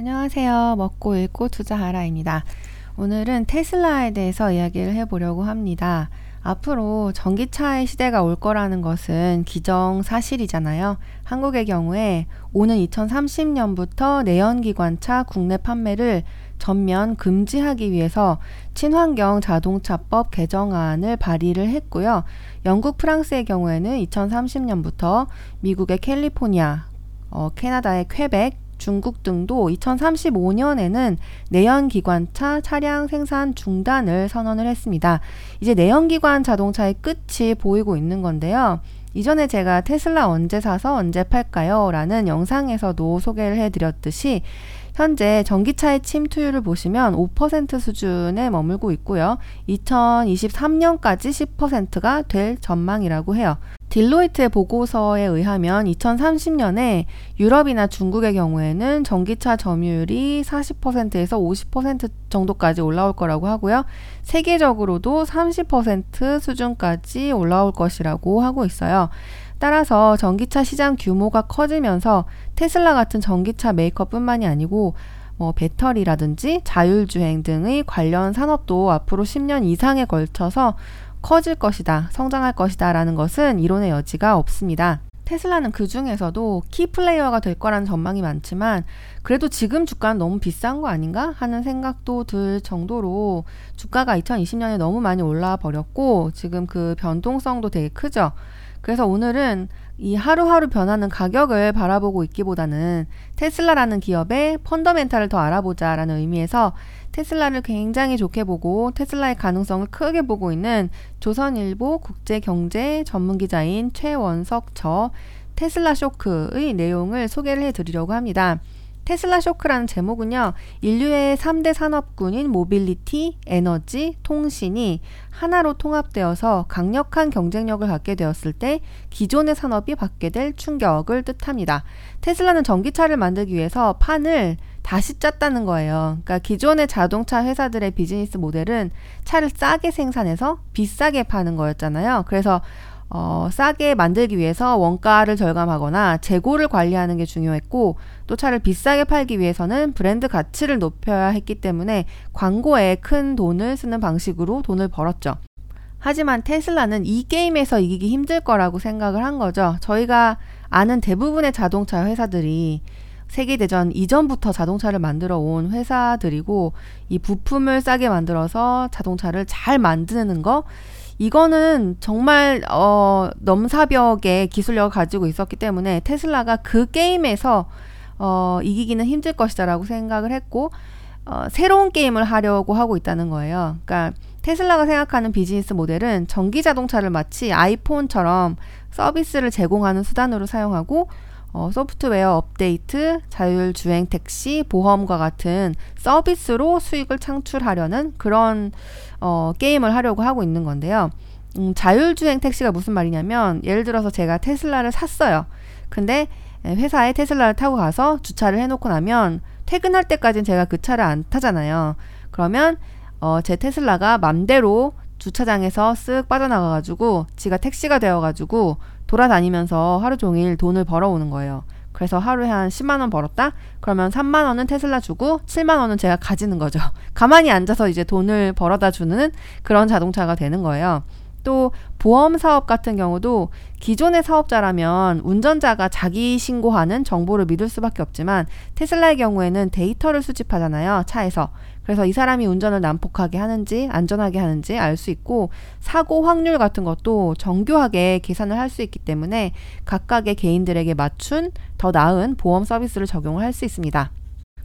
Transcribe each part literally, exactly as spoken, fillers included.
안녕하세요. 먹고 읽고 투자하라입니다. 오늘은 테슬라에 대해서 이야기를 해보려고 합니다. 앞으로 전기차의 시대가 올 거라는 것은 기정사실이잖아요. 한국의 경우에 오는 이천삼십 년부터 내연기관차 국내 판매를 전면 금지하기 위해서 친환경 자동차법 개정안을 발의를 했고요. 영국, 프랑스의 경우에는 이천삼십 년부터 미국의 캘리포니아, 어, 캐나다의 퀘벡, 중국 등도 이천삼십오 년에는 내연기관차 차량 생산 중단을 선언을 했습니다. 이제 내연기관 자동차의 끝이 보이고 있는 건데요. 이전에 제가 테슬라 언제 사서 언제 팔까요? 라는 영상에서도 소개를 해드렸듯이 현재 전기차의 침투율을 보시면 오 퍼센트 수준에 머물고 있고요. 이천이십삼 년까지 십 퍼센트가 될 전망이라고 해요. 딜로이트의 보고서에 의하면 이천삼십 년에 유럽이나 중국의 경우에는 전기차 점유율이 사십 퍼센트에서 오십 퍼센트 정도까지 올라올 거라고 하고요. 세계적으로도 삼십 퍼센트 수준까지 올라올 것이라고 하고 있어요. 따라서 전기차 시장 규모가 커지면서 테슬라 같은 전기차 메이커뿐만이 아니고 뭐 배터리라든지 자율주행 등의 관련 산업도 앞으로 십 년 이상에 걸쳐서 커질 것이다, 성장할 것이다 라는 것은 이론의 여지가 없습니다. 테슬라는 그 중에서도 키 플레이어가 될 거라는 전망이 많지만 그래도 지금 주가는 너무 비싼 거 아닌가 하는 생각도 들 정도로 주가가 이천이십 년에 너무 많이 올라 버렸고 지금 그 변동성도 되게 크죠. 그래서 오늘은 이 하루하루 변하는 가격을 바라보고 있기보다는 테슬라라는 기업의 펀더멘탈을 더 알아보자 라는 의미에서 테슬라를 굉장히 좋게 보고 테슬라의 가능성을 크게 보고 있는 조선일보 국제경제 전문기자인 최원석 저 테슬라 쇼크의 내용을 소개를 해드리려고 합니다. 테슬라 쇼크라는 제목은요. 인류의 삼 대 산업군인 모빌리티, 에너지, 통신이 하나로 통합되어서 강력한 경쟁력을 갖게 되었을 때 기존의 산업이 받게 될 충격을 뜻합니다. 테슬라는 전기차를 만들기 위해서 판을 다시 짰다는 거예요. 그러니까 기존의 자동차 회사들의 비즈니스 모델은 차를 싸게 생산해서 비싸게 파는 거였잖아요. 그래서 어, 싸게 만들기 위해서 원가를 절감하거나 재고를 관리하는 게 중요했고 또 차를 비싸게 팔기 위해서는 브랜드 가치를 높여야 했기 때문에 광고에 큰 돈을 쓰는 방식으로 돈을 벌었죠. 하지만 테슬라는 이 게임에서 이기기 힘들 거라고 생각을 한 거죠. 저희가 아는 대부분의 자동차 회사들이 세계대전 이전부터 자동차를 만들어 온 회사들이고 이 부품을 싸게 만들어서 자동차를 잘 만드는 거 이거는 정말 어, 넘사벽의 기술력을 가지고 있었기 때문에 테슬라가 그 게임에서 어, 이기기는 힘들 것이다 라고 생각을 했고 어, 새로운 게임을 하려고 하고 있다는 거예요. 그러니까 테슬라가 생각하는 비즈니스 모델은 전기 자동차를 마치 아이폰처럼 서비스를 제공하는 수단으로 사용하고 어, 소프트웨어 업데이트, 자율주행 택시, 보험과 같은 서비스로 수익을 창출하려는 그런 어, 게임을 하려고 하고 있는 건데요. 음, 자율주행 택시가 무슨 말이냐면 예를 들어서 제가 테슬라를 샀어요. 근데 회사에 테슬라를 타고 가서 주차를 해놓고 나면 퇴근할 때까지는 제가 그 차를 안 타잖아요. 그러면 어, 제 테슬라가 맘대로 주차장에서 쓱 빠져나가가지고 지가 택시가 되어가지고 돌아다니면서 하루 종일 돈을 벌어오는 거예요. 그래서 하루에 한 십만 원 벌었다? 그러면 삼만 원은 테슬라 주고 칠만 원은 제가 가지는 거죠. 가만히 앉아서 이제 돈을 벌어다 주는 그런 자동차가 되는 거예요. 또 보험 사업 같은 경우도 기존의 사업자라면 운전자가 자기 신고하는 정보를 믿을 수밖에 없지만 테슬라의 경우에는 데이터를 수집하잖아요. 차에서. 그래서 이 사람이 운전을 난폭하게 하는지 안전하게 하는지 알 수 있고 사고 확률 같은 것도 정교하게 계산을 할 수 있기 때문에 각각의 개인들에게 맞춘 더 나은 보험 서비스를 적용을 할 수 있습니다.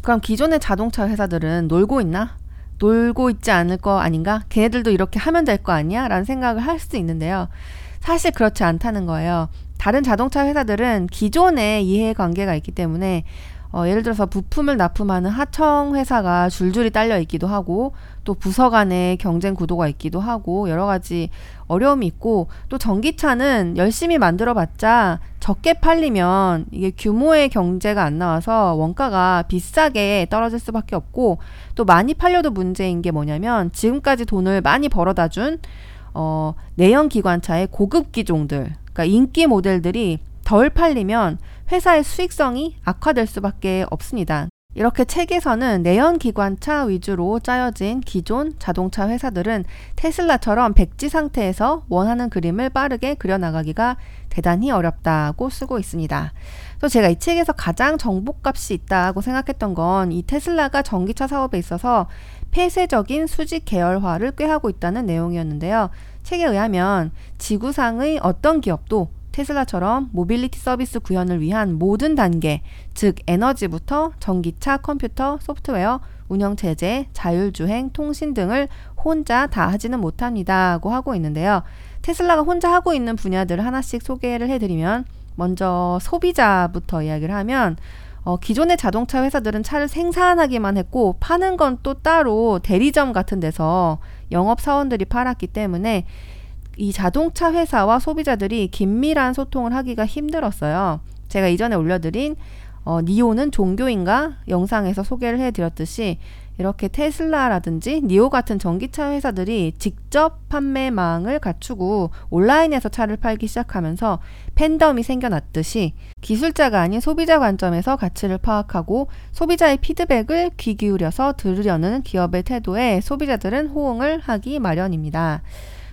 그럼 기존의 자동차 회사들은 놀고 있나? 놀고 있지 않을 거 아닌가? 걔네들도 이렇게 하면 될 거 아니야? 라는 생각을 할 수도 있는데요. 사실 그렇지 않다는 거예요. 다른 자동차 회사들은 기존의 이해관계가 있기 때문에 어, 예를 들어서 부품을 납품하는 하청 회사가 줄줄이 딸려 있기도 하고 또 부서 간의 경쟁 구도가 있기도 하고 여러 가지 어려움이 있고 또 전기차는 열심히 만들어봤자 적게 팔리면 이게 규모의 경제가 안 나와서 원가가 비싸게 떨어질 수밖에 없고 또 많이 팔려도 문제인 게 뭐냐면 지금까지 돈을 많이 벌어다 준 어, 내연기관차의 고급 기종들 그러니까 인기 모델들이 덜 팔리면 회사의 수익성이 악화될 수밖에 없습니다. 이렇게 책에서는 내연기관차 위주로 짜여진 기존 자동차 회사들은 테슬라처럼 백지 상태에서 원하는 그림을 빠르게 그려나가기가 대단히 어렵다고 쓰고 있습니다. 또 제가 이 책에서 가장 정보값이 있다고 생각했던 건 이 테슬라가 전기차 사업에 있어서 폐쇄적인 수직 계열화를 꾀하고 있다는 내용이었는데요. 책에 의하면 지구상의 어떤 기업도 테슬라처럼 모빌리티 서비스 구현을 위한 모든 단계, 즉 에너지부터 전기차, 컴퓨터, 소프트웨어, 운영체제, 자율주행, 통신 등을 혼자 다 하지는 못합니다고 하고 있는데요. 테슬라가 혼자 하고 있는 분야들을 하나씩 소개를 해드리면, 먼저 소비자부터 이야기를 하면 어, 기존의 자동차 회사들은 차를 생산하기만 했고 파는 건 또 따로 대리점 같은 데서 영업사원들이 팔았기 때문에 이 자동차 회사와 소비자들이 긴밀한 소통을 하기가 힘들었어요. 제가 이전에 올려드린 어, 니오는 종교인가? 영상에서 소개를 해드렸듯이 이렇게 테슬라라든지 니오 같은 전기차 회사들이 직접 판매망을 갖추고 온라인에서 차를 팔기 시작하면서 팬덤이 생겨났듯이 기술자가 아닌 소비자 관점에서 가치를 파악하고 소비자의 피드백을 귀 기울여서 들으려는 기업의 태도에 소비자들은 호응을 하기 마련입니다.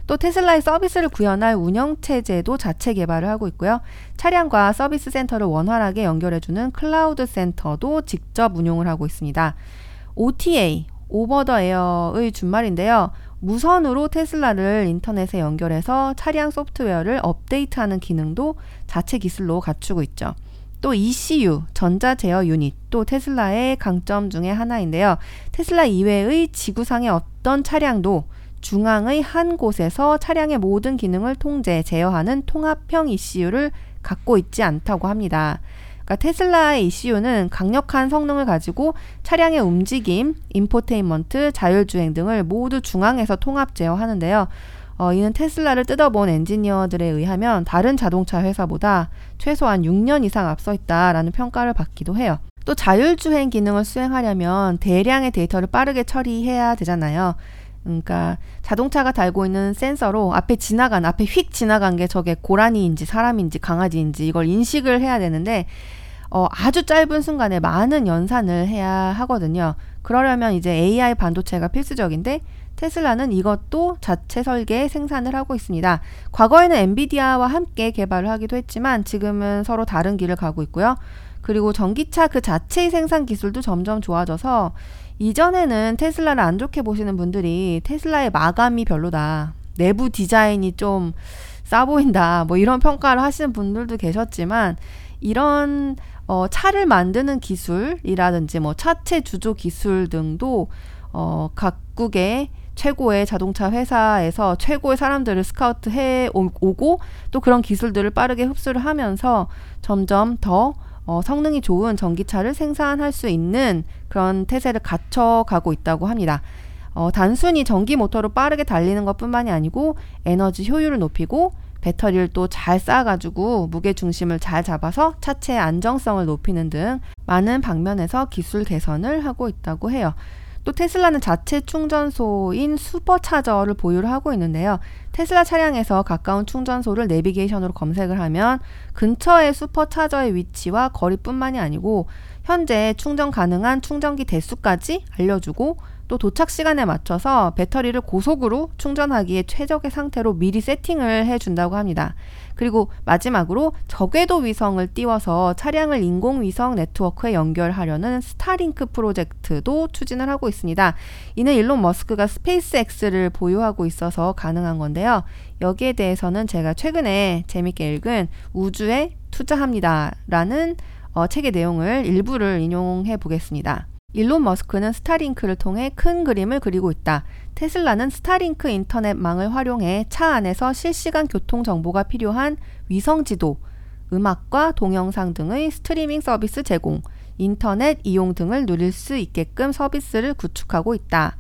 또 테슬라의 서비스를 구현할 운영체제도 자체 개발을 하고 있고요. 차량과 서비스 센터를 원활하게 연결해주는 클라우드 센터도 직접 운용을 하고 있습니다. 오티에이, 오버 더 에어의 준말인데요. 무선으로 테슬라를 인터넷에 연결해서 차량 소프트웨어를 업데이트하는 기능도 자체 기술로 갖추고 있죠. 또 이씨유, 전자 제어 유닛, 또 테슬라의 강점 중에 하나인데요. 테슬라 이외의 지구상의 어떤 차량도 중앙의 한 곳에서 차량의 모든 기능을 통제, 제어하는 통합형 이씨유를 갖고 있지 않다고 합니다. 그러니까 테슬라의 이씨유는 강력한 성능을 가지고 차량의 움직임, 인포테인먼트, 자율주행 등을 모두 중앙에서 통합 제어하는데요. 어, 이는 테슬라를 뜯어본 엔지니어들에 의하면 다른 자동차 회사보다 최소한 육 년 이상 앞서 있다라는 평가를 받기도 해요. 또 자율주행 기능을 수행하려면 대량의 데이터를 빠르게 처리해야 되잖아요. 그러니까 자동차가 달고 있는 센서로 앞에 지나간 앞에 휙 지나간 게 저게 고라니인지 사람인지 강아지인지 이걸 인식을 해야 되는데 어, 아주 짧은 순간에 많은 연산을 해야 하거든요. 그러려면 이제 에이아이 반도체가 필수적인데 테슬라는 이것도 자체 설계 생산을 하고 있습니다. 과거에는 엔비디아와 함께 개발을 하기도 했지만 지금은 서로 다른 길을 가고 있고요. 그리고 전기차 그 자체의 생산 기술도 점점 좋아져서 이전에는 테슬라를 안 좋게 보시는 분들이 테슬라의 마감이 별로다, 내부 디자인이 좀 싸 보인다, 뭐 이런 평가를 하시는 분들도 계셨지만 이런 어, 차를 만드는 기술이라든지 뭐 차체 주조 기술 등도 어, 각국의 최고의 자동차 회사에서 최고의 사람들을 스카우트해 오고 또 그런 기술들을 빠르게 흡수를 하면서 점점 더 어, 성능이 좋은 전기차를 생산할 수 있는 그런 태세를 갖춰가고 있다고 합니다. 어, 단순히 전기 모터로 빠르게 달리는 것뿐만이 아니고 에너지 효율을 높이고 배터리를 또 잘 쌓아가지고 무게 중심을 잘 잡아서 차체의 안정성을 높이는 등 많은 방면에서 기술 개선을 하고 있다고 해요. 또 테슬라는 자체 충전소인 슈퍼차저를 보유를 하고 있는데요. 테슬라 차량에서 가까운 충전소를 내비게이션으로 검색을 하면 근처의 슈퍼차저의 위치와 거리뿐만이 아니고 현재 충전 가능한 충전기 대수까지 알려주고 또 도착 시간에 맞춰서 배터리를 고속으로 충전하기에 최적의 상태로 미리 세팅을 해준다고 합니다. 그리고 마지막으로 저궤도 위성을 띄워서 차량을 인공위성 네트워크에 연결하려는 스타링크 프로젝트도 추진을 하고 있습니다. 이는 일론 머스크가 스페이스X를 보유하고 있어서 가능한 건데요. 여기에 대해서는 제가 최근에 재밌게 읽은 우주에 투자합니다라는 어, 책의 내용을 일부를 인용해 보겠습니다. 일론 머스크는 스타링크를 통해 큰 그림을 그리고 있다. 테슬라는 스타링크 인터넷망을 활용해 차 안에서 실시간 교통 정보가 필요한 위성 지도, 음악과 동영상 등의 스트리밍 서비스 제공, 인터넷 이용 등을 누릴 수 있게끔 서비스를 구축하고 있다.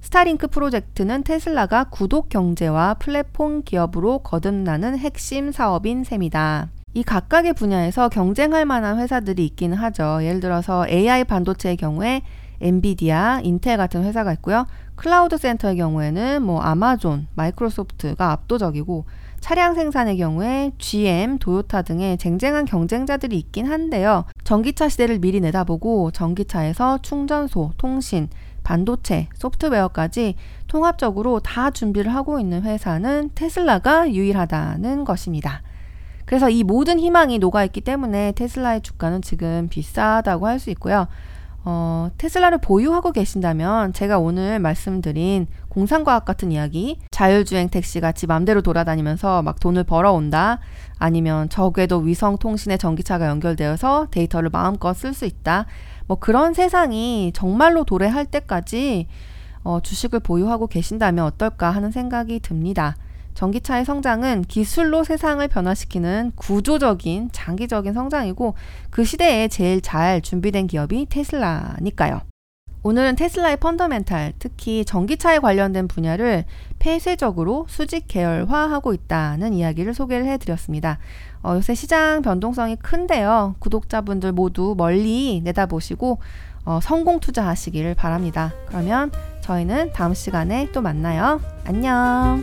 스타링크 프로젝트는 테슬라가 구독 경제와 플랫폼 기업으로 거듭나는 핵심 사업인 셈이다. 이 각각의 분야에서 경쟁할 만한 회사들이 있기는 하죠. 예를 들어서 에이아이 반도체의 경우에 엔비디아, 인텔 같은 회사가 있고요. 클라우드 센터의 경우에는 뭐 아마존, 마이크로소프트가 압도적이고 차량 생산의 경우에 지엠, 도요타 등의 쟁쟁한 경쟁자들이 있긴 한데요. 전기차 시대를 미리 내다보고 전기차에서 충전소, 통신, 반도체, 소프트웨어까지 통합적으로 다 준비를 하고 있는 회사는 테슬라가 유일하다는 것입니다. 그래서 이 모든 희망이 녹아있기 때문에 테슬라의 주가는 지금 비싸다고 할 수 있고요. 어, 테슬라를 보유하고 계신다면 제가 오늘 말씀드린 공상과학 같은 이야기, 자율주행 택시같이 맘대로 돌아다니면서 막 돈을 벌어온다, 아니면 적외도 위성통신에 전기차가 연결되어서 데이터를 마음껏 쓸 수 있다, 뭐 그런 세상이 정말로 도래할 때까지 어, 주식을 보유하고 계신다면 어떨까 하는 생각이 듭니다. 전기차의 성장은 기술로 세상을 변화시키는 구조적인 장기적인 성장이고 그 시대에 제일 잘 준비된 기업이 테슬라니까요. 오늘은 테슬라의 펀더멘탈, 특히 전기차에 관련된 분야를 폐쇄적으로 수직 계열화하고 있다는 이야기를 소개를 해드렸습니다. 어, 요새 시장 변동성이 큰데요. 구독자분들 모두 멀리 내다보시고 어, 성공 투자하시기를 바랍니다. 그러면 저희는 다음 시간에 또 만나요. 안녕.